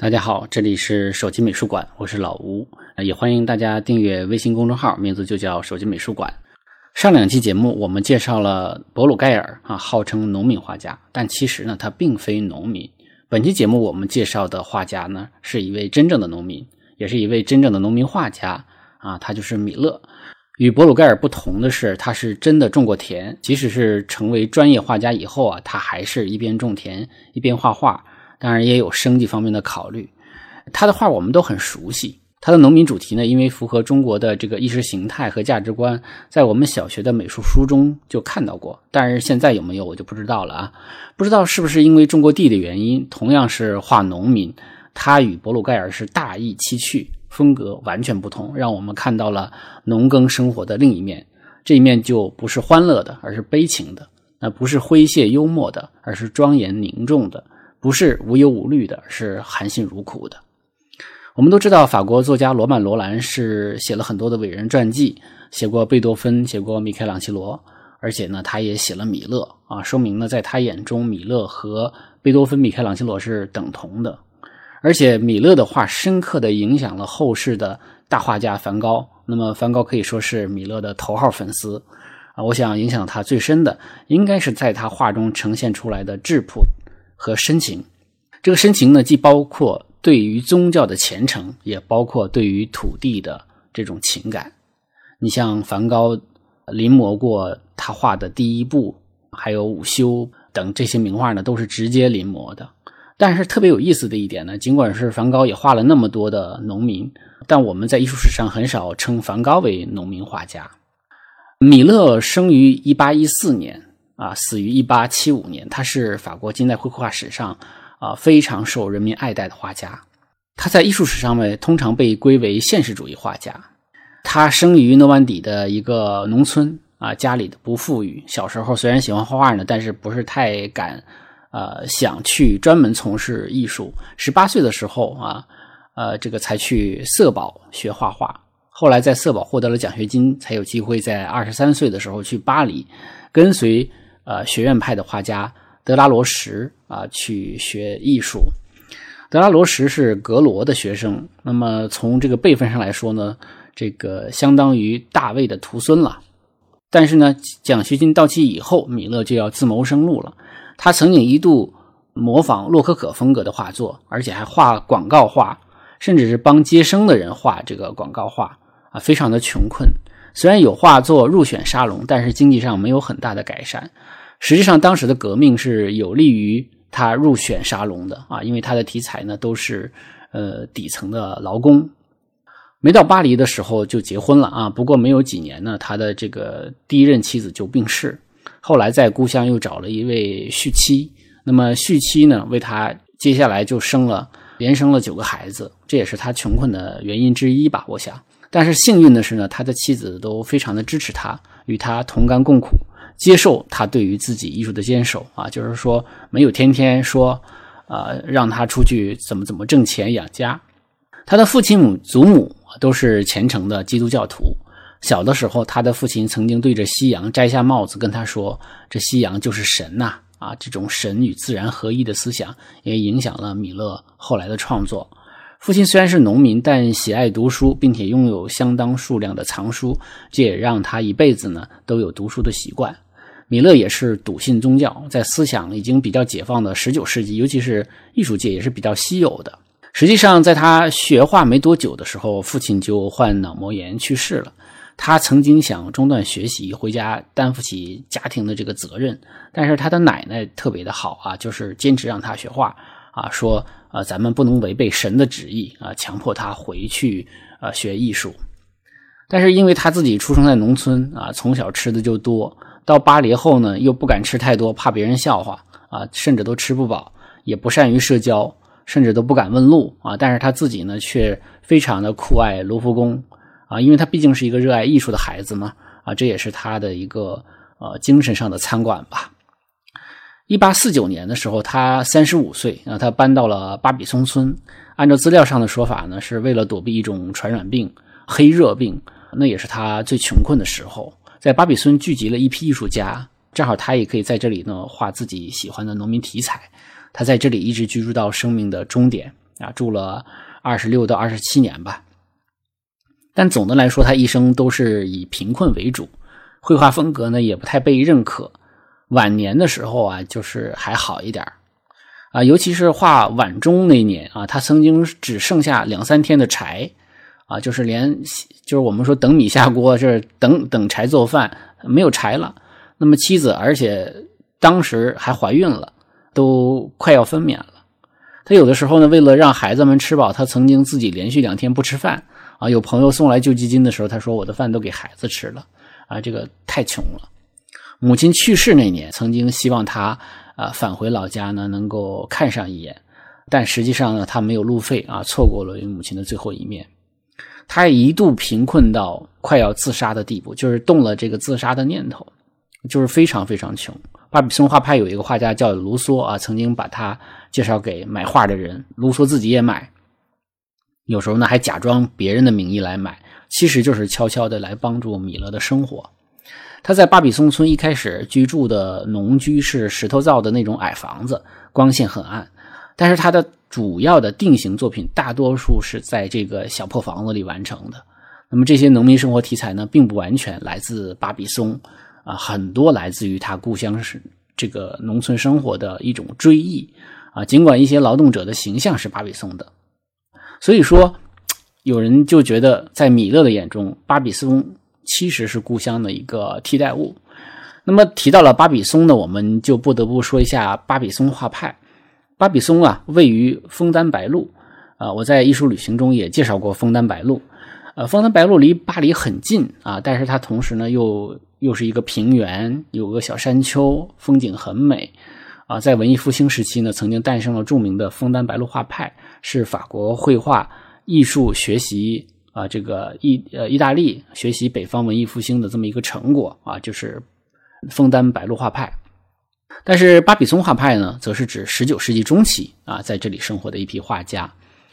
大家好，这里是手机美术馆，我是老吴，也欢迎大家订阅微信公众号，名字就叫手机美术馆。上两期节目我们介绍了博鲁盖尔号称农民画家，但其实呢他并非农民。本期节目我们介绍的画家呢是一位真正的农民，也是一位真正的农民画家他就是米勒。与博鲁盖尔不同的是，他是真的种过田，即使是成为专业画家以后他还是一边种田一边画画，当然也有生计方面的考虑。他的画我们都很熟悉，他的农民主题呢，因为符合中国的这个意识形态和价值观，在我们小学的美术书中就看到过，但是现在有没有我就不知道了不知道是不是因为种过地的原因，同样是画农民，他与博鲁盖尔是大异其趣，风格完全不同，让我们看到了农耕生活的另一面。这一面就不是欢乐的，而是悲情的；那不是诙谐幽默的，而是庄严凝重的。不是无忧无虑的，是含辛茹苦的。我们都知道法国作家罗曼·罗兰是写了很多的伟人传记，写过贝多芬，写过米开朗基罗，而且呢他也写了米勒说明呢在他眼中米勒和贝多芬、米开朗基罗是等同的。而且米勒的画深刻地影响了后世的大画家梵高，那么梵高可以说是米勒的头号粉丝我想影响他最深的应该是在他画中呈现出来的质朴和深情。这个深情呢，既包括对于宗教的虔诚，也包括对于土地的这种情感。你像梵高临摹过他画的第一部，还有午休等这些名画呢，都是直接临摹的。但是特别有意思的一点呢，尽管是梵高也画了那么多的农民，但我们在艺术史上很少称梵高为农民画家。米勒生于1814年死于1875年，他是法国近代绘画史上非常受人民爱戴的画家。他在艺术史上面通常被归为现实主义画家。他生于诺曼底的一个农村家里的不富裕，小时候虽然喜欢画画呢，但是不是太敢想去专门从事艺术。18岁的时候这个才去色保学画画。后来在色保获得了奖学金，才有机会在23岁的时候去巴黎跟随学院派的画家德拉罗什去学艺术。德拉罗什是格罗的学生，那么从这个辈分上来说呢，这个相当于大卫的徒孙了。但是呢，奖学金到期以后，米勒就要自谋生路了。他曾经一度模仿洛可可风格的画作，而且还画广告画，甚至是帮接生的人画这个广告画非常的穷困。虽然有画作入选沙龙，但是经济上没有很大的改善。实际上当时的革命是有利于他入选沙龙的因为他的题材呢都是底层的劳工。没到巴黎的时候就结婚了不过没有几年呢，他的这个第一任妻子就病逝，后来在故乡又找了一位续妻，那么续妻呢为他接下来就连生了9个孩子，这也是他穷困的原因之一吧，我想。但是幸运的是呢，他的妻子都非常的支持他，与他同甘共苦，接受他对于自己艺术的坚守就是说没有天天说让他出去怎么挣钱养家。他的父亲祖母都是虔诚的基督教徒，小的时候他的父亲曾经对着夕阳摘下帽子跟他说，这夕阳就是神这种神与自然合一的思想也影响了米勒后来的创作。父亲虽然是农民，但喜爱读书，并且拥有相当数量的藏书，这也让他一辈子呢都有读书的习惯。米勒也是笃信宗教，在思想已经比较解放的19世纪，尤其是艺术界也是比较稀有的。实际上在他学画没多久的时候，父亲就患脑膜炎去世了。他曾经想中断学习，回家担负起家庭的这个责任，但是他的奶奶特别的好就是坚持让他学画说咱们不能违背神的旨意强迫他回去学艺术。但是因为他自己出生在农村从小吃的就多，到巴黎后呢又不敢吃太多，怕别人笑话甚至都吃不饱，也不善于社交，甚至都不敢问路但是他自己呢却非常的酷爱卢浮宫因为他毕竟是一个热爱艺术的孩子嘛这也是他的一个精神上的餐馆吧。1849年的时候他35岁他搬到了巴比松村，按照资料上的说法呢是为了躲避一种传染病黑热病，那也是他最穷困的时候。在巴比松聚集了一批艺术家，正好他也可以在这里呢画自己喜欢的农民题材，他在这里一直居住到生命的终点。啊，住了26到27年吧。但总的来说，他一生都是以贫困为主，绘画风格呢也不太被认可。晚年的时候啊，就是还好一点啊，尤其是画晚钟那年啊，他曾经只剩下2-3天的柴啊，就是我们说等米下锅，就是等柴做饭，没有柴了。那么妻子，而且当时还怀孕了，都快要分娩了。他有的时候呢，为了让孩子们吃饱，他曾经自己连续2天不吃饭。啊，有朋友送来救济金的时候，他说我的饭都给孩子吃了，啊，这个太穷了。母亲去世那年，曾经希望他返回老家呢，能够看上一眼，但实际上呢，他没有路费啊，错过了与母亲的最后一面。他一度贫困到快要自杀的地步，就是动了这个自杀的念头，就是非常非常穷。巴比松画派有一个画家叫卢梭啊，曾经把他介绍给买画的人，卢梭自己也买。有时候呢还假装别人的名义来买，其实就是悄悄的来帮助米勒的生活。他在巴比松村一开始居住的农居是石头造的那种矮房子，光线很暗，但是他的主要的定型作品大多数是在这个小破房子里完成的。那么这些农民生活题材呢，并不完全来自巴比松啊，很多来自于他故乡是这个农村生活的一种追忆啊，尽管一些劳动者的形象是巴比松的。所以说有人就觉得在米勒的眼中，巴比松其实是故乡的一个替代物。那么提到了巴比松呢，我们就不得不说一下巴比松画派。巴比松啊，位于枫丹白露啊，我在艺术旅行中也介绍过枫丹白露。枫丹白露离巴黎很近啊，但是它同时呢又是一个平原，有个小山丘，风景很美。啊，在文艺复兴时期呢，曾经诞生了著名的枫丹白露画派，是法国绘画艺术学习啊，这个意大利学习北方文艺复兴的这么一个成果啊，就是枫丹白露画派。但是巴比松画派呢，则是指19世纪中期啊，在这里生活的一批画家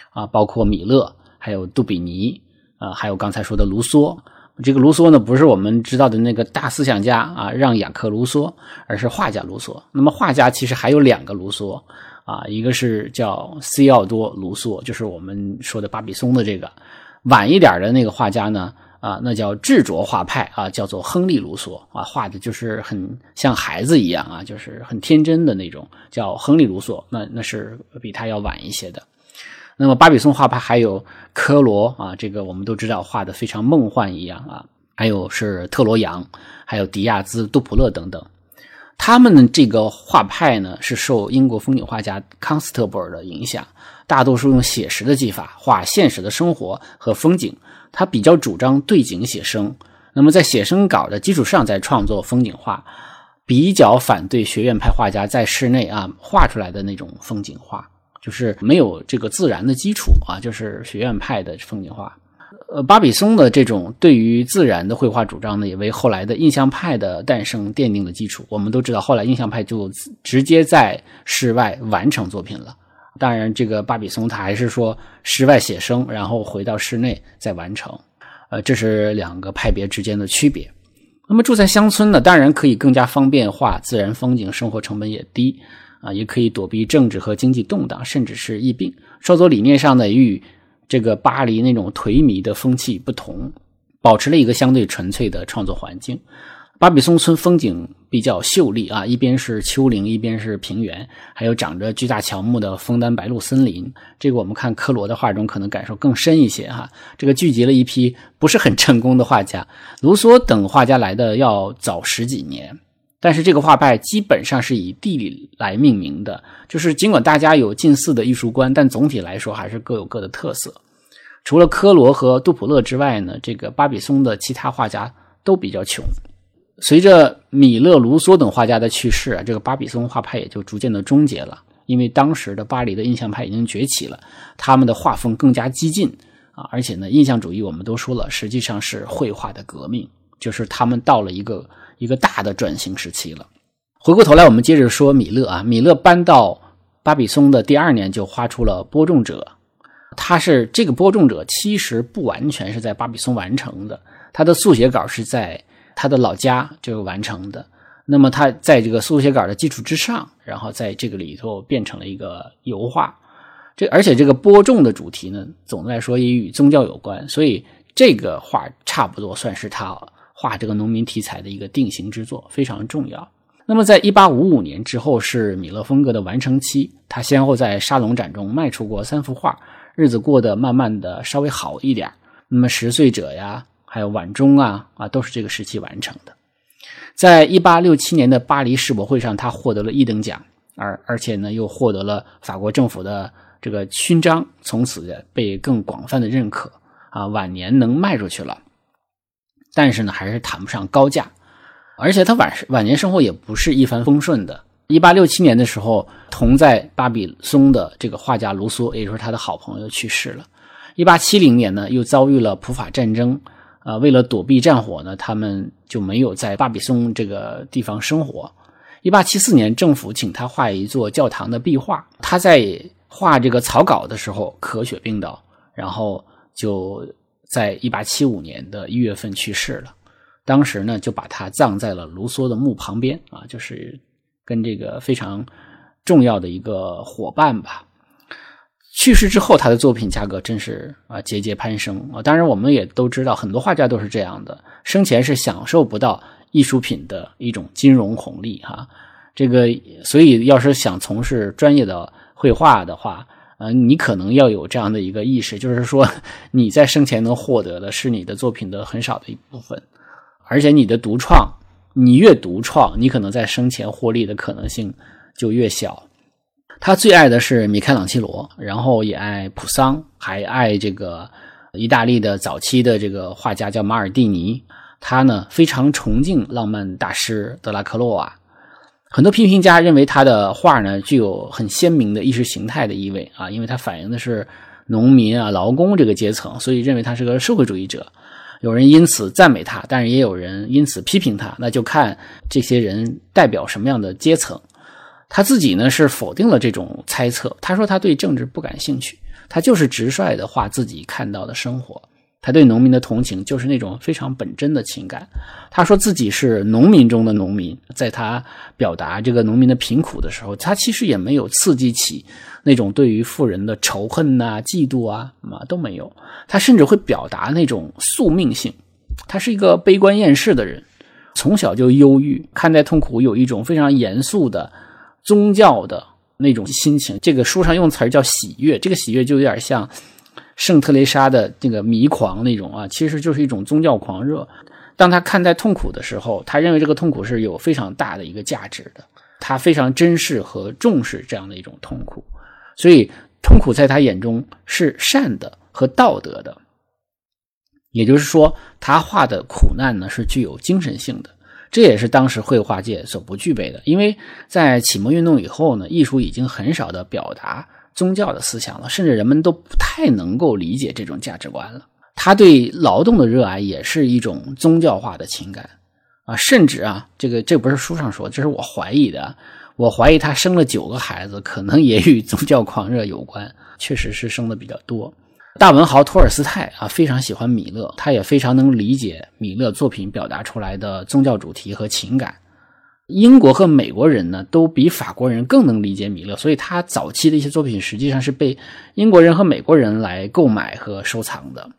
啊，包括米勒，还有杜比尼啊，还有刚才说的卢梭。这个卢梭呢，不是我们知道的那个大思想家啊，让雅克卢梭，而是画家卢梭。那么画家其实还有2个卢梭啊，一个是叫西奥多卢梭，就是我们说的巴比松的这个晚一点的那个画家呢啊，那叫执着画派啊，叫做亨利卢梭啊，画的就是很像孩子一样啊，就是很天真的那种，叫亨利卢梭，那是比他要晚一些的。那么巴比松画派还有科罗啊，这个我们都知道画的非常梦幻一样啊，还有是特罗扬，还有迪亚兹、杜普勒等等。他们的这个画派呢，是受英国风景画家康斯特布尔的影响，大多数用写实的技法画现实的生活和风景。他比较主张对景写生，那么在写生稿的基础上再创作风景画，比较反对学院派画家在室内啊画出来的那种风景画。就是没有这个自然的基础啊，就是学院派的风景画。巴比松的这种对于自然的绘画主张呢，也为后来的印象派的诞生奠定了基础。我们都知道，后来印象派就直接在室外完成作品了。当然，这个巴比松他还是说室外写生，然后回到室内再完成。这是2个派别之间的区别。那么住在乡村呢，当然可以更加方便画自然风景，生活成本也低。啊，也可以躲避政治和经济动荡，甚至是疫病。创作理念上呢，与这个巴黎那种颓靡的风气不同，保持了一个相对纯粹的创作环境。巴比松村风景比较秀丽啊，一边是丘陵，一边是平原，还有长着巨大乔木的枫丹白露森林。这个我们看科罗的画中可能感受更深一些哈。这个聚集了一批不是很成功的画家，卢梭等画家来的要早10几年。但是这个画派基本上是以地理来命名的，就是尽管大家有近似的艺术观，但总体来说还是各有各的特色。除了科罗和杜普勒之外呢，这个巴比松的其他画家都比较穷。随着米勒、卢梭等画家的去世啊，这个巴比松画派也就逐渐的终结了，因为当时的巴黎的印象派已经崛起了，他们的画风更加激进啊，而且呢，印象主义我们都说了，实际上是绘画的革命，就是他们到了一个大的转型时期了。回过头来我们接着说米勒啊，米勒搬到巴比松的第2年就画出了《播种者》。他是这个《播种者》其实不完全是在巴比松完成的，他的速写稿是在他的老家就完成的。那么他在这个速写稿的基础之上，然后在这个里头变成了一个油画。而且这个播种的主题呢，总的来说也与宗教有关，所以这个画差不多算是他画这个农民题材的一个定型之作，非常重要。那么在1855年之后是米勒风格的完成期，他先后在沙龙展中卖出过3幅画，日子过得慢慢的稍微好一点。那么拾穗者呀，还有晚钟啊都是这个时期完成的。在1867年的巴黎世博会上，他获得了一等奖，而且呢又获得了法国政府的这个勋章，从此被更广泛的认可啊，晚年能卖出去了，但是呢还是谈不上高价。而且他晚年生活也不是一帆风顺的。1867年的时候，同在巴比松的这个画家卢梭，也就是他的好朋友去世了。1870年呢，又遭遇了普法战争，为了躲避战火呢，他们就没有在巴比松这个地方生活。1874年，政府请他画一座教堂的壁画，他在画这个草稿的时候咳血病倒，然后就在1875年的1月份去世了。当时呢就把他葬在了卢梭的墓旁边啊，就是跟这个非常重要的一个伙伴吧。去世之后他的作品价格真是节节攀升啊。当然我们也都知道很多画家都是这样的，生前是享受不到艺术品的一种金融红利啊。这个所以要是想从事专业的绘画的话，你可能要有这样的一个意识，就是说你在生前能获得的是你的作品的很少的一部分。而且你的独创，你越独创，你可能在生前获利的可能性就越小。他最爱的是米开朗基罗，然后也爱普桑，还爱这个意大利的早期的这个画家叫马尔蒂尼。他呢非常崇敬浪漫大师德拉克洛瓦。很多批评家认为他的画呢具有很鲜明的意识形态的意味啊，因为他反映的是农民啊、劳工这个阶层，所以认为他是个社会主义者。有人因此赞美他，但是也有人因此批评他，那就看这些人代表什么样的阶层。他自己呢是否定了这种猜测，他说他对政治不感兴趣，他就是直率的画自己看到的生活。他对农民的同情就是那种非常本真的情感。他说自己是农民中的农民，在他表达这个农民的贫苦的时候，他其实也没有刺激起那种对于富人的仇恨啊、嫉妒啊，都没有。他甚至会表达那种宿命性。他是一个悲观厌世的人，从小就忧郁，看待痛苦有一种非常严肃的宗教的那种心情。这个书上用词叫喜悦，这个喜悦就有点像圣特蕾莎的那个迷狂那种啊，其实就是一种宗教狂热。当他看待痛苦的时候，他认为这个痛苦是有非常大的一个价值的，他非常珍视和重视这样的一种痛苦，所以痛苦在他眼中是善的和道德的。也就是说他画的苦难呢是具有精神性的，这也是当时绘画界所不具备的。因为在启蒙运动以后呢，艺术已经很少的表达宗教的思想了，甚至人们都不太能够理解这种价值观了。他对劳动的热爱也是一种宗教化的情感啊，甚至啊，这不是书上说，这是我怀疑的。我怀疑他生了9个孩子，可能也与宗教狂热有关，确实是生的比较多。大文豪托尔斯泰啊，非常喜欢米勒，他也非常能理解米勒作品表达出来的宗教主题和情感。英国和美国人呢都比法国人更能理解米勒，所以他早期的一些作品实际上是被英国人和美国人来购买和收藏的。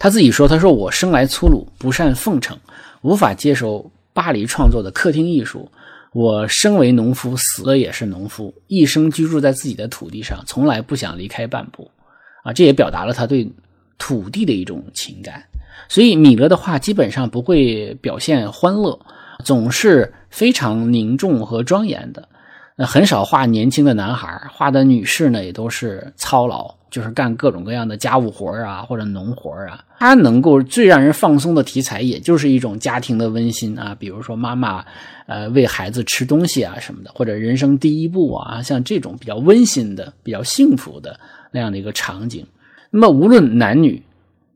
他自己说，他说我生来粗鲁，不善奉承，无法接受巴黎创作的客厅艺术，我生为农夫，死了也是农夫，一生居住在自己的土地上，从来不想离开半步啊，这也表达了他对土地的一种情感。所以米勒的画基本上不会表现欢乐，总是非常凝重和庄严的，很少画年轻的男孩，画的女士呢也都是操劳，就是干各种各样的家务活啊或者农活啊。他能够最让人放松的题材也就是一种家庭的温馨啊，比如说妈妈喂孩子吃东西啊什么的，或者人生第一步啊，像这种比较温馨的比较幸福的那样的一个场景。那么无论男女，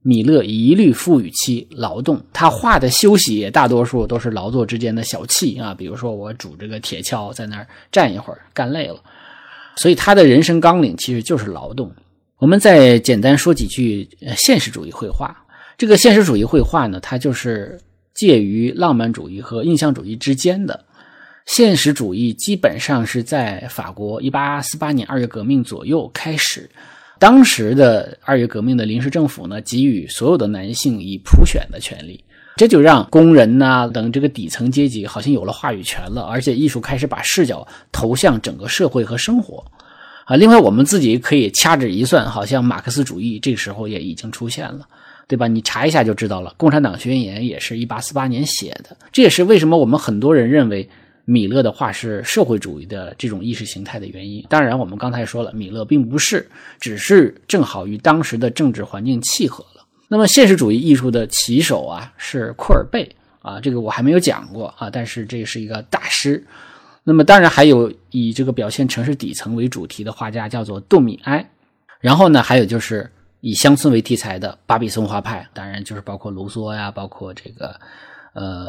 米勒一律赋予其劳动，他画的休息也大多数都是劳作之间的小憩啊，比如说我煮这个铁锹在那儿站一会儿，干累了。所以他的人生纲领其实就是劳动。我们再简单说几句现实主义绘画。这个现实主义绘画呢，它就是介于浪漫主义和印象主义之间的。现实主义基本上是在法国1848年二月革命左右开始，当时的二月革命的临时政府呢，给予所有的男性以普选的权利，这就让工人呐等这个底层阶级好像有了话语权了，而且艺术开始把视角投向整个社会和生活。另外我们自己可以掐指一算，好像马克思主义这时候也已经出现了，对吧？你查一下就知道了，共产党宣言也是1848年写的。这也是为什么我们很多人认为米勒的画是社会主义的这种意识形态的原因。当然我们刚才说了，米勒并不是，只是正好与当时的政治环境契合了。那么现实主义艺术的旗手啊是库尔贝啊，这个我还没有讲过啊，但是这是一个大师。那么当然还有以这个表现城市底层为主题的画家叫做杜米埃，然后呢还有就是以乡村为题材的巴比松画派，当然就是包括卢梭呀，包括这个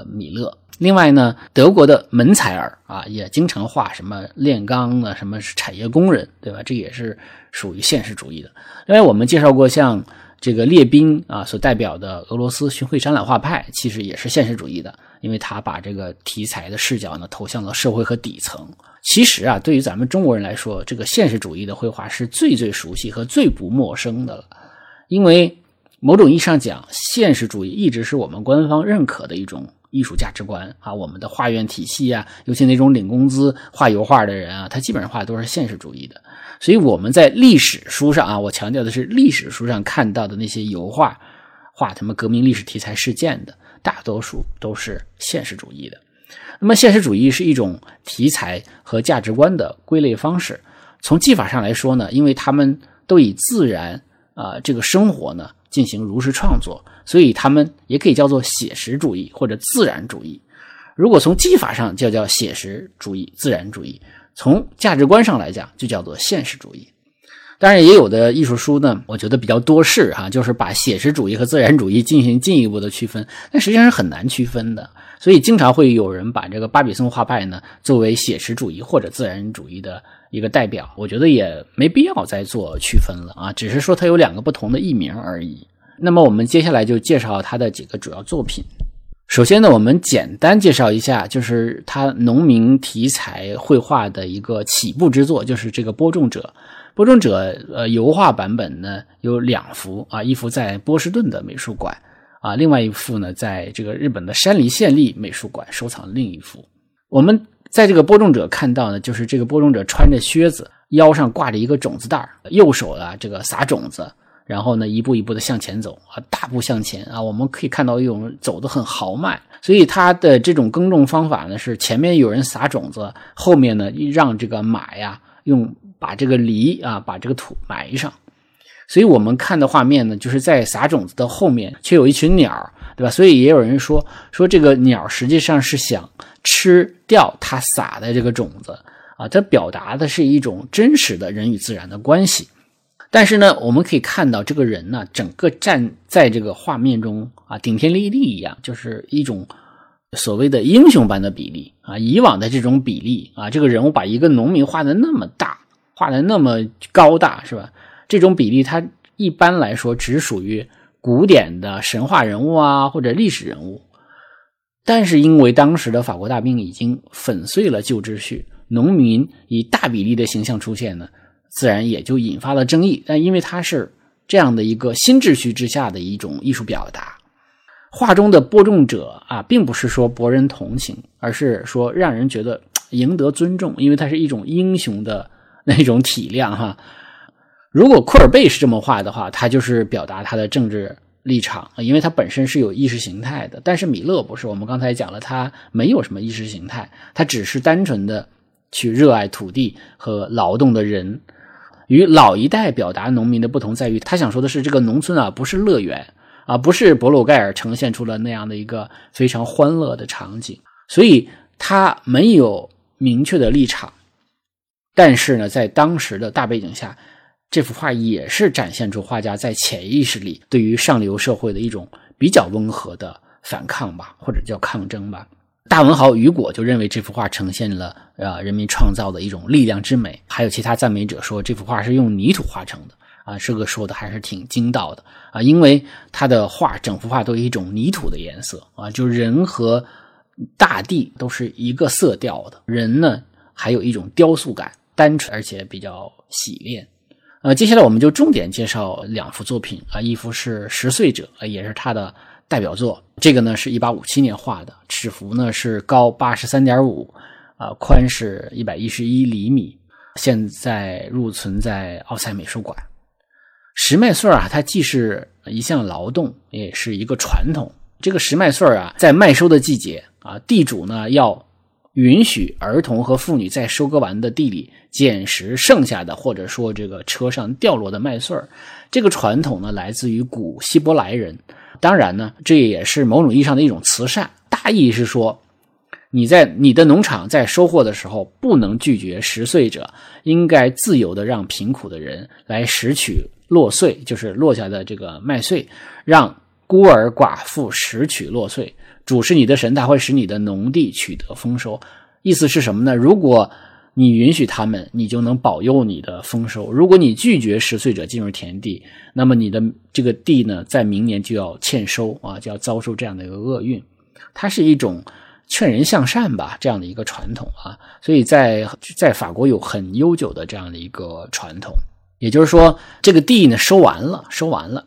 米勒。另外呢，德国的门采尔啊，也经常画什么炼钢的，什么产业工人，对吧？这也是属于现实主义的。另外我们介绍过像这个列宾啊所代表的俄罗斯巡回展览画派，其实也是现实主义的，因为他把这个题材的视角呢投向了社会和底层。其实啊，对于咱们中国人来说，这个现实主义的绘画是最熟悉和最不陌生的了，因为某种意义上讲，现实主义一直是我们官方认可的一种艺术价值观啊，我们的画院体系啊，尤其那种领工资画油画的人啊，他基本上画都是现实主义的。所以我们在历史书上啊，我强调的是历史书上看到的那些油画，画他们革命历史题材事件的，大多数都是现实主义的。那么现实主义是一种题材和价值观的归类方式。从技法上来说呢，因为他们都以自然这个生活呢进行如实创作，所以他们也可以叫做写实主义或者自然主义。如果从技法上就叫写实主义、自然主义，从价值观上来讲就叫做现实主义。当然也有的艺术书呢，我觉得比较多事啊，就是把写实主义和自然主义进行进一步的区分，但实际上是很难区分的，所以经常会有人把这个巴比松画派呢作为写实主义或者自然主义的一个代表，我觉得也没必要再做区分了啊，只是说它有两个不同的译名而已。那么我们接下来就介绍它的几个主要作品。首先呢，我们简单介绍一下，就是它农民题材绘画的一个起步之作，就是这个播种者。播种者油画版本呢有两幅啊，一幅在波士顿的美术馆啊，另外一幅呢在这个日本的山梨县立美术馆收藏另一幅。我们在这个播种者看到呢，就是这个播种者穿着靴子，腰上挂着一个种子袋，右手啊这个撒种子，然后呢一步一步的向前走啊，大步向前啊，我们可以看到一种走得很豪迈。所以他的这种耕种方法呢，是前面有人撒种子，后面呢让这个马呀用把这个犁啊，把这个土埋上，所以我们看的画面呢，就是在撒种子的后面却有一群鸟，对吧？所以也有人说这个鸟实际上是想吃掉它撒的这个种子啊，它表达的是一种真实的人与自然的关系。但是呢，我们可以看到这个人呢，整个站在这个画面中啊，顶天立地一样，就是一种所谓的英雄般的比例啊。以往的这种比例啊，这个人物把一个农民画得那么大，画得那么高大，是吧？这种比例它一般来说只属于古典的神话人物啊，或者历史人物。但是因为当时的法国大病已经粉碎了旧秩序，农民以大比例的形象出现呢，自然也就引发了争议。但因为它是这样的一个新秩序之下的一种艺术表达。画中的播种者啊，并不是说博人同情，而是说让人觉得赢得尊重，因为它是一种英雄的那种体量哈。如果库尔贝是这么画的话，他就是表达他的政治立场，因为他本身是有意识形态的。但是米勒不是，我们刚才讲了，他没有什么意识形态，他只是单纯的去热爱土地和劳动的人。与老一代表达农民的不同在于，他想说的是这个农村啊不是乐园啊，不是博鲁盖尔呈现出了那样的一个非常欢乐的场景，所以他没有明确的立场。但是呢，在当时的大背景下，这幅画也是展现出画家在潜意识里对于上流社会的一种比较温和的反抗吧，或者叫抗争吧。大文豪雨果就认为这幅画呈现了人民创造的一种力量之美，还有其他赞美者说这幅画是用泥土画成的啊，这个说的还是挺精到的啊，因为他的画整幅画都有一种泥土的颜色啊，就人和大地都是一个色调的，人呢还有一种雕塑感，单纯而且比较洗练。接下来我们就重点介绍两幅作品啊，一幅是《拾穗者》，也是他的代表作。这个呢是1857年画的，尺幅呢是高 83.5 宽是111厘米，现在入存在奥赛美术馆。拾麦穗它既是一项劳动，也是一个传统。这个拾麦穗在麦收的季节地主呢要允许儿童和妇女在收割完的地里捡拾剩下的，或者说这个车上掉落的麦穗。这个传统呢来自于古希伯来人，当然呢这也是某种意义上的一种慈善，大意是说你在你的农场在收获的时候不能拒绝拾穗者，应该自由的让贫苦的人来拾取落穗，就是落下的这个麦穗，让孤儿寡妇拾取落穗。主是你的神，他会使你的农地取得丰收。意思是什么呢？如果你允许他们，你就能保佑你的丰收。如果你拒绝拾穗者进入田地，那么你的这个地呢，在明年就要欠收啊，就要遭受这样的一个厄运。它是一种劝人向善吧，这样的一个传统啊。所以在法国有很悠久的这样的一个传统。也就是说，这个地呢收完了，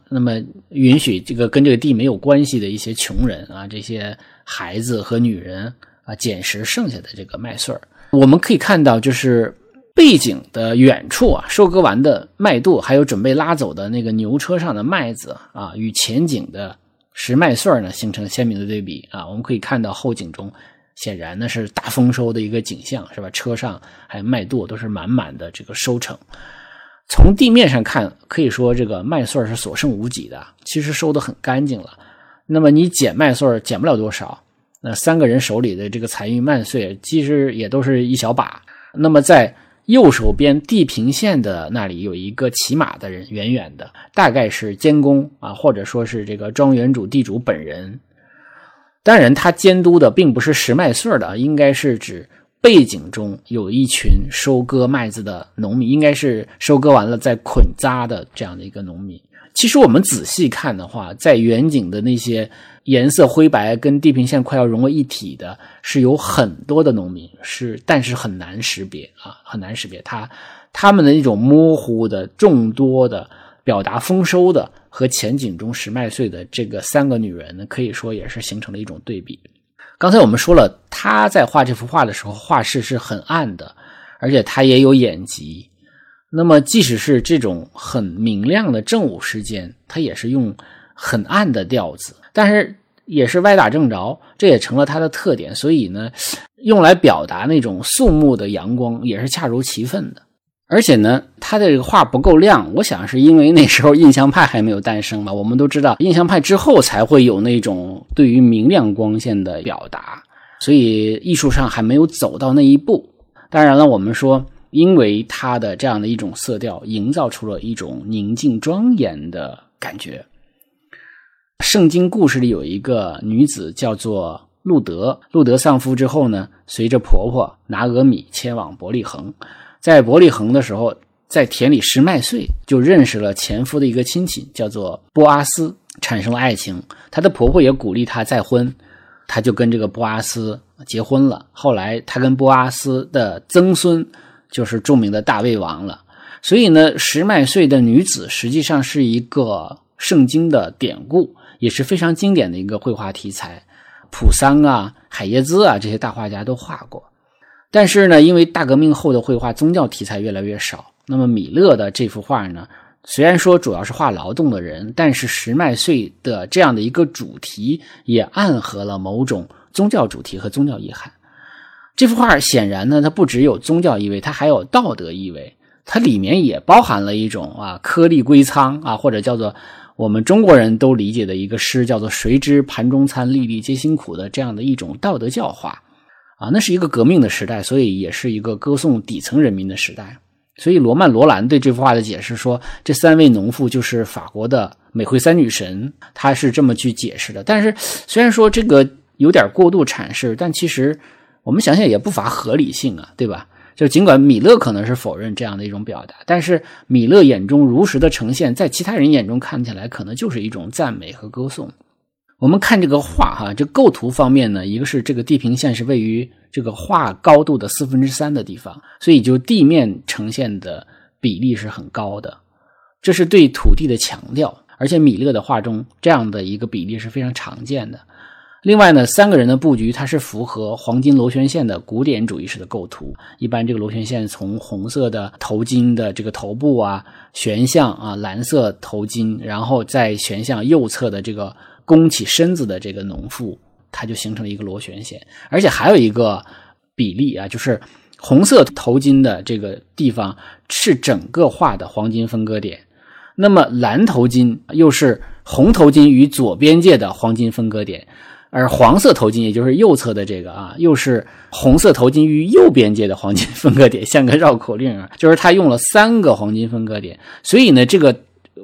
那么允许这个跟这个地没有关系的一些穷人啊，这些孩子和女人啊，捡拾剩下的这个麦穗儿。我们可以看到，就是背景的远处啊，收割完的麦垛，还有准备拉走的那个牛车上的麦子啊，与前景的拾麦穗儿呢，形成鲜明的对比啊。我们可以看到后景中，显然呢是大丰收的一个景象，是吧？车上还有麦垛都是满满的这个收成。从地面上看，可以说这个麦穗是所剩无几的，其实收得很干净了。那么你捡麦穗捡不了多少，那三个人手里的这个残余麦穗其实也都是一小把。那么在右手边地平线的那里有一个骑马的人，远远的，大概是监工啊，或者说是这个庄园主地主本人。当然他监督的并不是拾麦穗的，应该是指背景中有一群收割麦子的农民，应该是收割完了再捆扎的这样的一个农民。其实我们仔细看的话，在远景的那些颜色灰白跟地平线快要融为一体的，是有很多的农民，但是很难识别啊，很难识别他们的一种模糊的、众多的、表达丰收的和前景中拾麦穗的这个三个女人呢，可以说也是形成了一种对比。刚才我们说了，他在画这幅画的时候，画室是很暗的，而且他也有眼疾。那么即使是这种很明亮的正午时间，他也是用很暗的调子，但是也是歪打正着，这也成了他的特点。所以呢，用来表达那种肃穆的阳光也是恰如其分的。而且呢，他的这个画不够亮，我想是因为那时候印象派还没有诞生嘛。我们都知道，印象派之后才会有那种对于明亮光线的表达，所以艺术上还没有走到那一步。当然了，我们说，因为他的这样的一种色调，营造出了一种宁静庄严的感觉。圣经故事里有一个女子叫做路德丧夫之后呢，随着婆婆拿俄米迁往伯利恒。在伯利恒的时候，在田里拾麦穗，就认识了前夫的一个亲戚，叫做波阿斯，产生了爱情。她的婆婆也鼓励她再婚，她就跟这个波阿斯结婚了。后来她跟波阿斯的曾孙就是著名的大卫王了。所以呢，拾麦穗的女子实际上是一个圣经的典故，也是非常经典的一个绘画题材。普桑啊、海耶兹啊这些大画家都画过。但是呢，因为大革命后的绘画宗教题材越来越少，那么米勒的这幅画呢，虽然说主要是画劳动的人，但是拾麦穗的这样的一个主题也暗合了某种宗教主题和宗教意涵。这幅画显然呢，它不只有宗教意味，它还有道德意味，它里面也包含了一种颗粒归仓啊，或者叫做我们中国人都理解的一个诗，叫做谁知盘中餐，粒粒皆辛苦的这样的一种道德教化。那是一个革命的时代，所以也是一个歌颂底层人民的时代。所以罗曼·罗兰对这幅画的解释说，这三位农妇就是法国的美惠三女神，他是这么去解释的。但是虽然说这个有点过度阐释，但其实我们想想也不乏合理性啊，对吧？就尽管米勒可能是否认这样的一种表达，但是米勒眼中如实的呈现，在其他人眼中看起来可能就是一种赞美和歌颂。我们看这个画哈，这构图方面呢，一个是这个地平线是位于这个画高度的3/4的地方，所以就地面呈现的比例是很高的，这是对土地的强调，而且米勒的画中这样的一个比例是非常常见的。另外呢，三个人的布局它是符合黄金螺旋线的古典主义式的构图，一般这个螺旋线从红色的头巾的这个头部啊悬向啊蓝色头巾，然后再悬向右侧的这个弓起身子的这个农妇，它就形成了一个螺旋线。而且还有一个比例啊，就是红色头巾的这个地方是整个画的黄金分割点，那么蓝头巾又是红头巾与左边界的黄金分割点，而黄色头巾也就是右侧的这个啊，又是红色头巾与右边界的黄金分割点，像个绕口令啊，就是它用了3个黄金分割点。所以呢，这个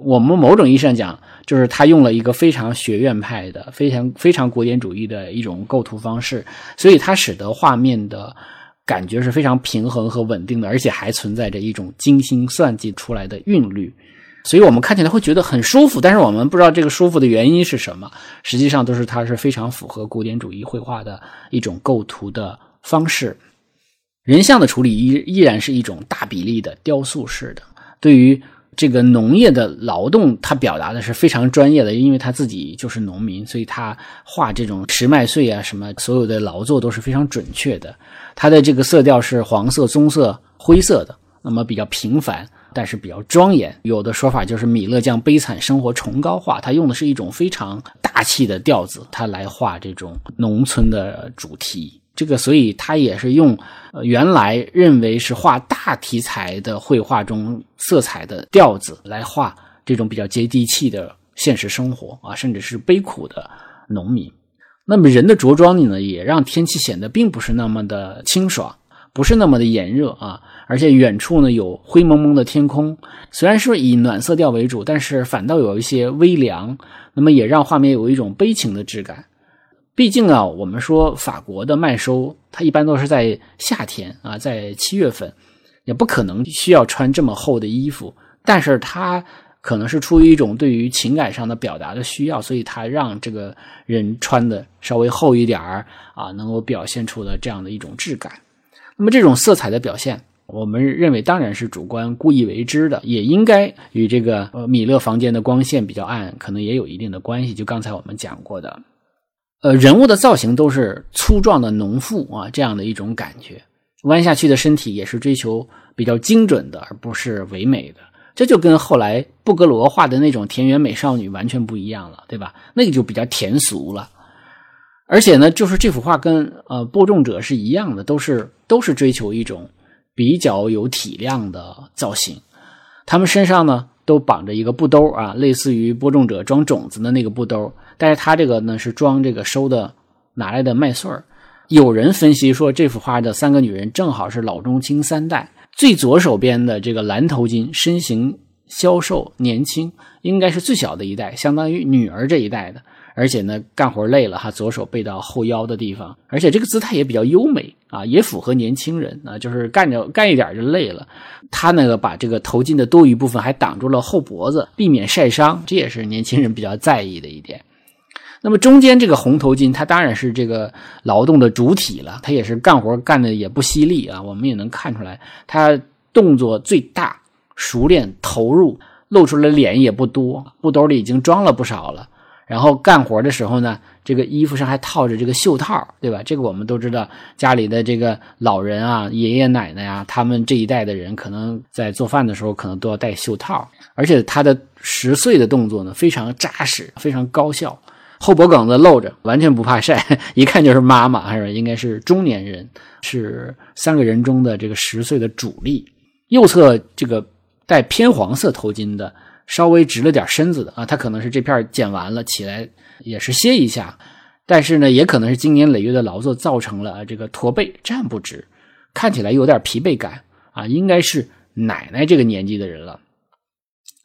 我们某种意义上讲，就是他用了一个非常学院派的、非常古典主义的一种构图方式，所以它使得画面的感觉是非常平衡和稳定的，而且还存在着一种精心算计出来的韵律，所以我们看起来会觉得很舒服，但是我们不知道这个舒服的原因是什么，实际上都是它是非常符合古典主义绘画的一种构图的方式。人像的处理依然是一种大比例的雕塑式的，对于这个农业的劳动，他表达的是非常专业的，因为他自己就是农民，所以他画这种拾麦穗啊什么所有的劳作都是非常准确的。他的这个色调是黄色、棕色、灰色的，那么比较平凡，但是比较庄严。有的说法就是米勒将悲惨生活崇高化，他用的是一种非常大气的调子，他来画这种农村的主题。这个所以他也是用原来认为是画大题材的绘画中色彩的调子来画这种比较接地气的现实生活啊，甚至是悲苦的农民。那么人的着装呢，也让天气显得并不是那么的清爽，不是那么的炎热啊，而且远处呢有灰蒙蒙的天空，虽然是以暖色调为主，但是反倒有一些微凉，那么也让画面有一种悲情的质感。毕竟啊，我们说法国的麦收它一般都是在夏天啊，在7月份，也不可能需要穿这么厚的衣服，但是它可能是出于一种对于情感上的表达的需要，所以它让这个人穿的稍微厚一点啊，能够表现出的这样的一种质感。那么这种色彩的表现，我们认为当然是主观故意为之的，也应该与这个米勒房间的光线比较暗可能也有一定的关系，就刚才我们讲过的。人物的造型都是粗壮的农妇啊，这样的一种感觉，弯下去的身体也是追求比较精准的，而不是唯美的。这就跟后来布格罗画的那种田园美少女完全不一样了，对吧？那个就比较甜俗了。而且呢，就是这幅画跟播种者是一样的，都是追求一种比较有体量的造型。他们身上呢都绑着一个布兜啊，类似于播种者装种子的那个布兜，但是他这个呢是装这个收的拿来的麦穗儿。有人分析说，这幅画的3个女人正好是老中青3代。最左手边的这个蓝头巾身形消瘦年轻，应该是最小的一代，相当于女儿这一代的。而且呢干活累了哈，左手背到后腰的地方，而且这个姿态也比较优美啊，也符合年轻人啊，就是干一点就累了。他那个把这个头巾的多余部分还挡住了后脖子，避免晒伤，这也是年轻人比较在意的一点。那么中间这个红头巾，它当然是这个劳动的主体了，它也是干活干的也不犀利啊，我们也能看出来，它动作最大，熟练投入，露出来脸也不多，布兜里已经装了不少了。然后干活的时候呢，这个衣服上还套着这个袖套，对吧？这个我们都知道，家里的这个老人啊，爷爷奶奶啊，他们这一代的人可能在做饭的时候可能都要戴袖套。而且他的拾穗的动作呢，非常扎实，非常高效，后脖梗子露着，完全不怕晒，一看就是妈妈，是吧？应该是中年人，是3个人中的这个拾穗的主力。右侧这个戴偏黄色头巾的，稍微直了点身子的啊，他可能是这片剪完了起来也是歇一下，但是呢也可能是经年累月的劳作造成了这个驼背站不直，看起来有点疲惫感啊，应该是奶奶这个年纪的人了。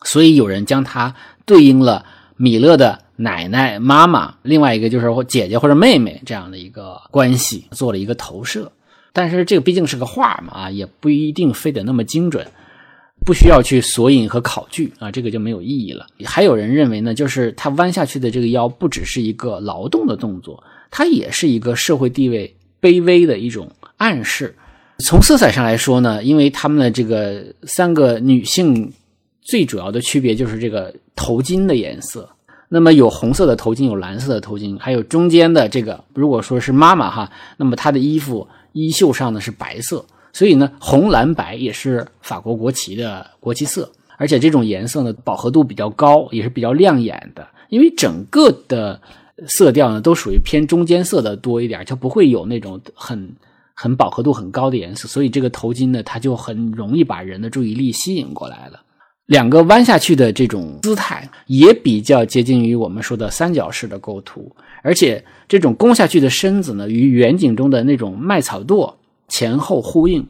所以有人将他对应了米勒的奶奶、妈妈，另外一个就是姐姐或者妹妹这样的一个关系做了一个投射。但是这个毕竟是个画嘛啊，也不一定非得那么精准。不需要去索引和考据啊，这个就没有意义了。还有人认为呢，就是他弯下去的这个腰不只是一个劳动的动作，它也是一个社会地位卑微的一种暗示。从色彩上来说呢，因为他们的这个三个女性最主要的区别就是这个头巾的颜色。那么有红色的头巾，有蓝色的头巾，还有中间的这个，如果说是妈妈哈，那么她的衣服衣袖上呢是白色，所以呢红蓝白也是法国国旗的国旗色，而且这种颜色呢饱和度比较高，也是比较亮眼的，因为整个的色调呢都属于偏中间色的多一点，就不会有那种很饱和度很高的颜色，所以这个头巾呢它就很容易把人的注意力吸引过来了。两个弯下去的这种姿态也比较接近于我们说的三角式的构图，而且这种弓下去的身子呢与远景中的那种麦草垛前后呼应。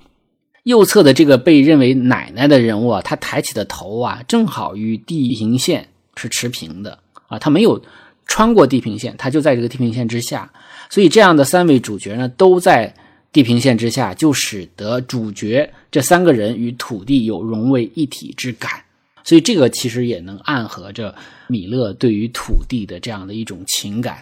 右侧的这个被认为奶奶的人物啊，她抬起的头啊正好与地平线是持平的啊，她没有穿过地平线，她就在这个地平线之下，所以这样的三位主角呢都在地平线之下，就使得主角这三个人与土地有融为一体之感。所以这个其实也能暗合着米勒对于土地的这样的一种情感。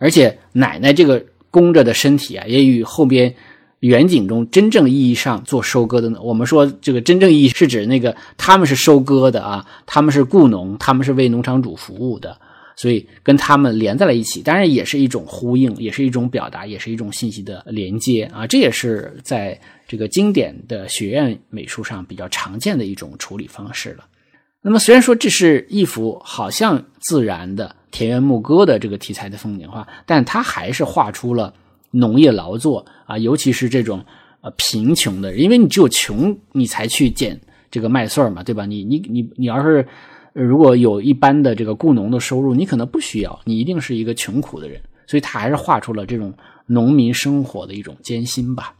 而且奶奶这个弓着的身体啊，也与后边远景中真正意义上做收割的，我们说这个真正意义是指那个他们是收割的啊，他们是雇农，他们是为农场主服务的，所以跟他们连在了一起，当然也是一种呼应，也是一种表达，也是一种信息的连接啊，这也是在这个经典的学院美术上比较常见的一种处理方式了。那么虽然说这是一幅好像自然的田园牧歌的这个题材的风景画，但它还是画出了农业劳作啊，尤其是这种贫穷的，因为你只有穷你才去捡这个麦穗嘛，对吧？你要是如果有一般的这个雇农的收入，你可能不需要，你一定是一个穷苦的人，所以它还是画出了这种农民生活的一种艰辛吧。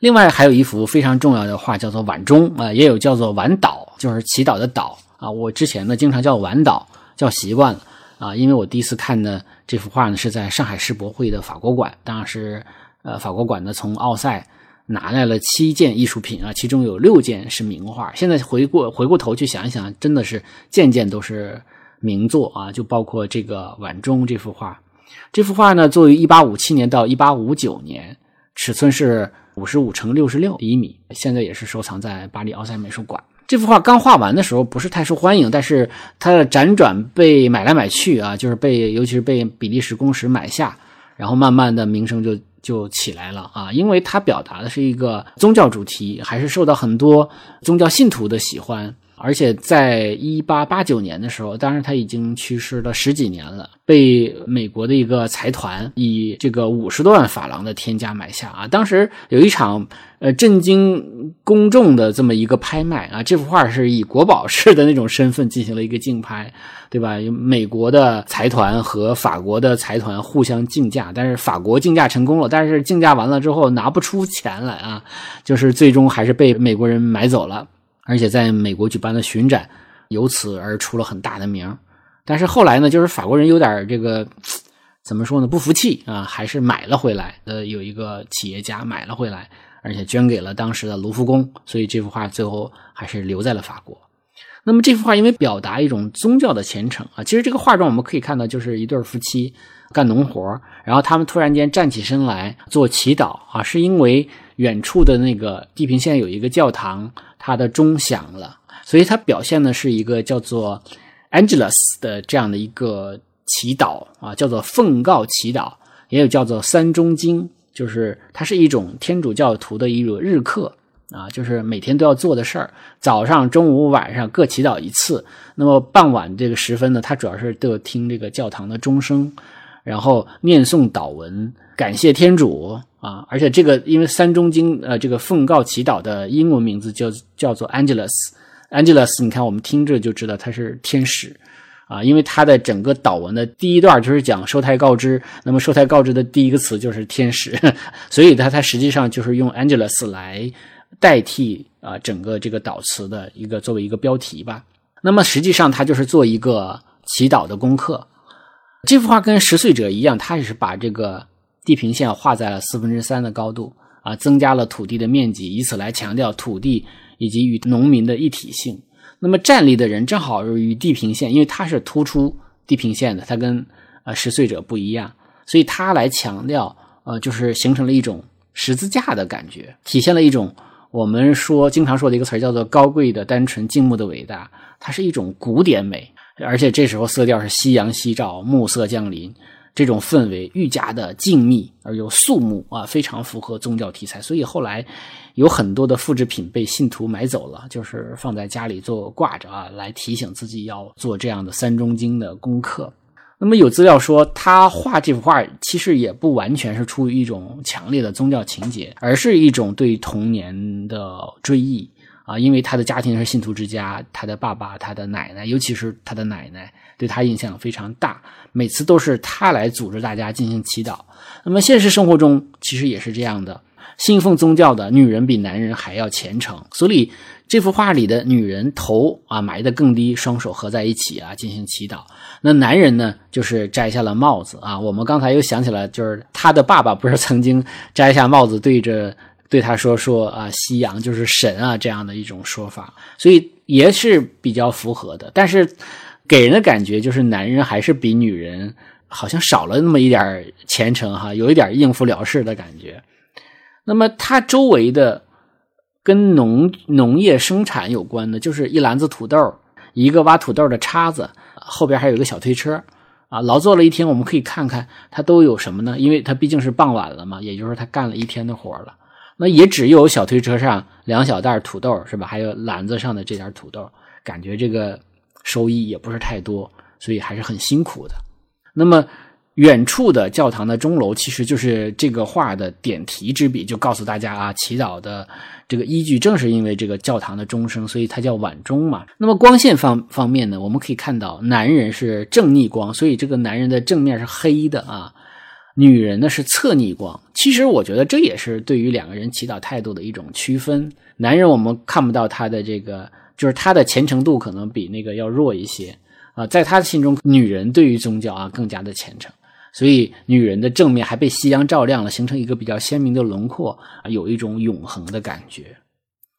另外还有一幅非常重要的画叫做晚钟啊，也有叫做晚祷，就是祈祷的祷啊，我之前呢经常叫晚祷，叫习惯了啊，因为我第一次看的这幅画呢是在上海世博会的法国馆，当时法国馆呢从奥赛拿来了7件艺术品啊，其中有6件是名画。现在回过头去想一想，真的是件件都是名作啊，就包括这个晚钟这幅画。这幅画呢作于1857年到1859年，尺寸是55x66厘米，现在也是收藏在巴黎奥赛美术馆。这幅画刚画完的时候不是太受欢迎，但是它的辗转被买来买去啊，就是尤其是被比利时公使买下，然后慢慢的名声就起来了啊，因为它表达的是一个宗教主题，还是受到很多宗教信徒的喜欢。而且在1889年的时候，当然他已经去世了十几年了，被美国的一个财团以这个50多万法郎的天价买下啊。当时有一场震惊公众的这么一个拍卖啊，这幅画是以国宝式的那种身份进行了一个竞拍，对吧？美国的财团和法国的财团互相竞价，但是法国竞价成功了，但是竞价完了之后拿不出钱来啊，就是最终还是被美国人买走了。而且在美国举办的巡展由此而出了很大的名，但是后来呢就是法国人有点这个怎么说呢，不服气啊，还是买了回来有一个企业家买了回来，而且捐给了当时的卢浮宫，所以这幅画最后还是留在了法国。那么这幅画因为表达一种宗教的虔诚啊，其实这个画中我们可以看到就是一对夫妻干农活，然后他们突然间站起身来做祈祷啊，是因为远处的那个地平线有一个教堂，它的钟响了，所以它表现的是一个叫做 Angelus 的这样的一个祈祷啊，叫做奉告祈祷，也有叫做三钟经，就是它是一种天主教徒的一种日课啊，就是每天都要做的事儿，早上、中午、晚上各祈祷一次。那么傍晚这个时分呢，它主要是都有听这个教堂的钟声，然后念诵祷文，感谢天主啊！而且这个因为三钟经这个奉告祈祷的英文名字叫做 Angelus， 你看我们听着就知道他是天使啊，因为他的整个祷文的第一段就是讲受胎告知，那么受胎告知的第一个词就是天使，所以他实际上就是用 Angelus 来代替啊整个这个祷词的一个作为一个标题吧。那么实际上他就是做一个祈祷的功课。这幅画跟拾穗者一样，他也是把这个地平线画在了3分之3的高度啊，增加了土地的面积，以此来强调土地以及与农民的一体性。那么站立的人正好与地平线，因为他是突出地平线的，他跟拾穗者不一样，所以他来强调就是形成了一种十字架的感觉，体现了一种我们经常说的一个词叫做高贵的单纯，静穆的伟大。它是一种古典美，而且这时候色调是夕阳西照，暮色降临，这种氛围愈加的静谧而又肃穆啊，非常符合宗教题材。所以后来有很多的复制品被信徒买走了，就是放在家里挂着啊，来提醒自己要做这样的三中经的功课。那么有资料说，他画这幅画其实也不完全是出于一种强烈的宗教情节，而是一种对童年的追忆啊，因为他的家庭是信徒之家，他的爸爸、他的奶奶，尤其是他的奶奶，对他影响非常大，每次都是他来组织大家进行祈祷。那么现实生活中其实也是这样的，信奉宗教的女人比男人还要虔诚，所以这幅画里的女人头啊埋得更低，双手合在一起啊进行祈祷。那男人呢，就是摘下了帽子啊。我们刚才又想起来，就是他的爸爸不是曾经摘下帽子对他说啊，夕阳就是神啊，这样的一种说法，所以也是比较符合的。但是给人的感觉就是男人还是比女人好像少了那么一点虔诚哈，有一点应付了事的感觉。那么它周围的跟农业生产有关的，就是一篮子土豆，一个挖土豆的叉子，后边还有一个小推车啊。劳作了一天，我们可以看看它都有什么呢？因为它毕竟是傍晚了嘛，也就是它干了一天的活了。那也只有小推车上两小袋土豆是吧？还有篮子上的这点土豆，感觉这个收益也不是太多，所以还是很辛苦的。那么远处的教堂的钟楼其实就是这个画的点题之笔，就告诉大家啊，祈祷的这个依据正是因为这个教堂的钟声，所以它叫晚钟嘛。那么光线方面呢，我们可以看到男人是正逆光，所以这个男人的正面是黑的啊，女人呢是侧逆光。其实我觉得这也是对于两个人祈祷态度的一种区分。男人我们看不到他的这个，就是他的虔诚度可能比那个要弱一些啊，在他心中女人对于宗教啊更加的虔诚。所以女人的正面还被夕阳照亮了，形成一个比较鲜明的轮廓，有一种永恒的感觉。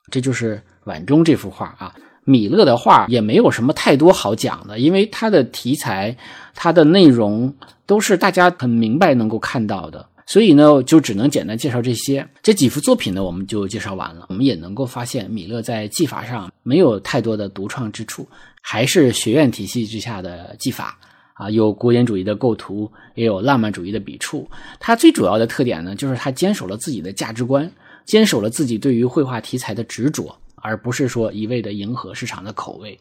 这就是晚钟这幅画啊。米勒的画也没有什么太多好讲的，因为他的题材、他的内容都是大家很明白能够看到的，所以呢就只能简单介绍这些。这几幅作品呢我们就介绍完了。我们也能够发现米勒在技法上没有太多的独创之处，还是学院体系之下的技法啊，有古典主义的构图，也有浪漫主义的笔触。它最主要的特点呢，就是它坚守了自己的价值观，坚守了自己对于绘画题材的执着，而不是说一味的迎合市场的口味。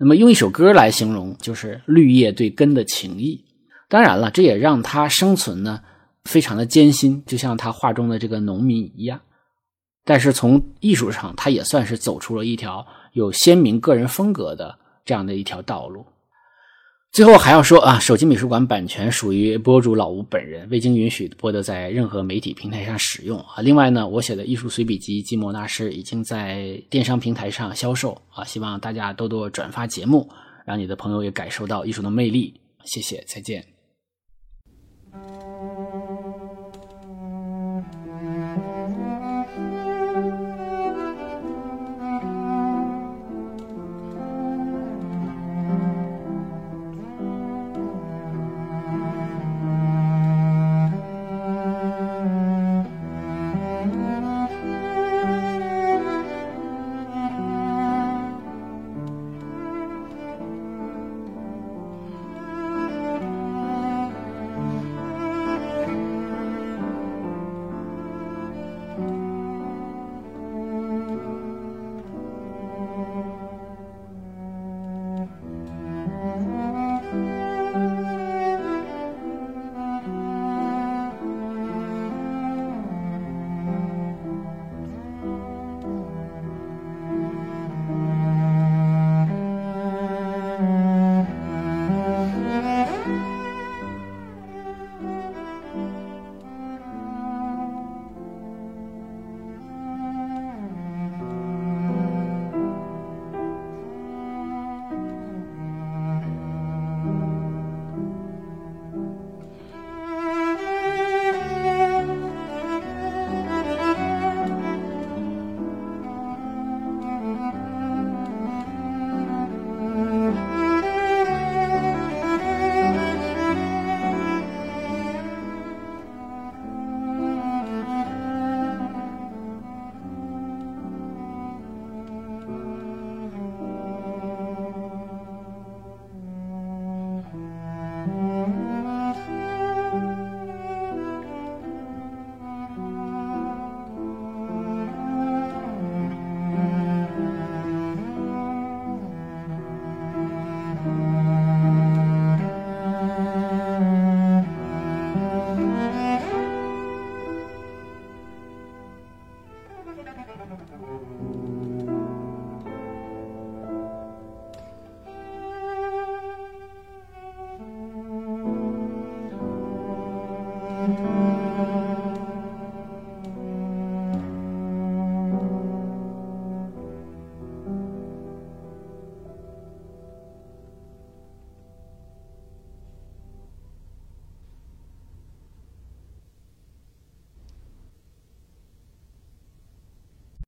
那么用一首歌来形容，就是绿叶对根的情谊。当然了，这也让它生存呢非常的艰辛，就像它画中的这个农民一样。但是从艺术上，它也算是走出了一条有鲜明个人风格的这样的一条道路。最后还要说啊，手机美术馆版权属于播主老吴本人，未经允许播得在任何媒体平台上使用啊。另外呢，我写的艺术随笔集《寂寞大师》已经在电商平台上销售啊，希望大家多多转发节目，让你的朋友也感受到艺术的魅力。谢谢，再见。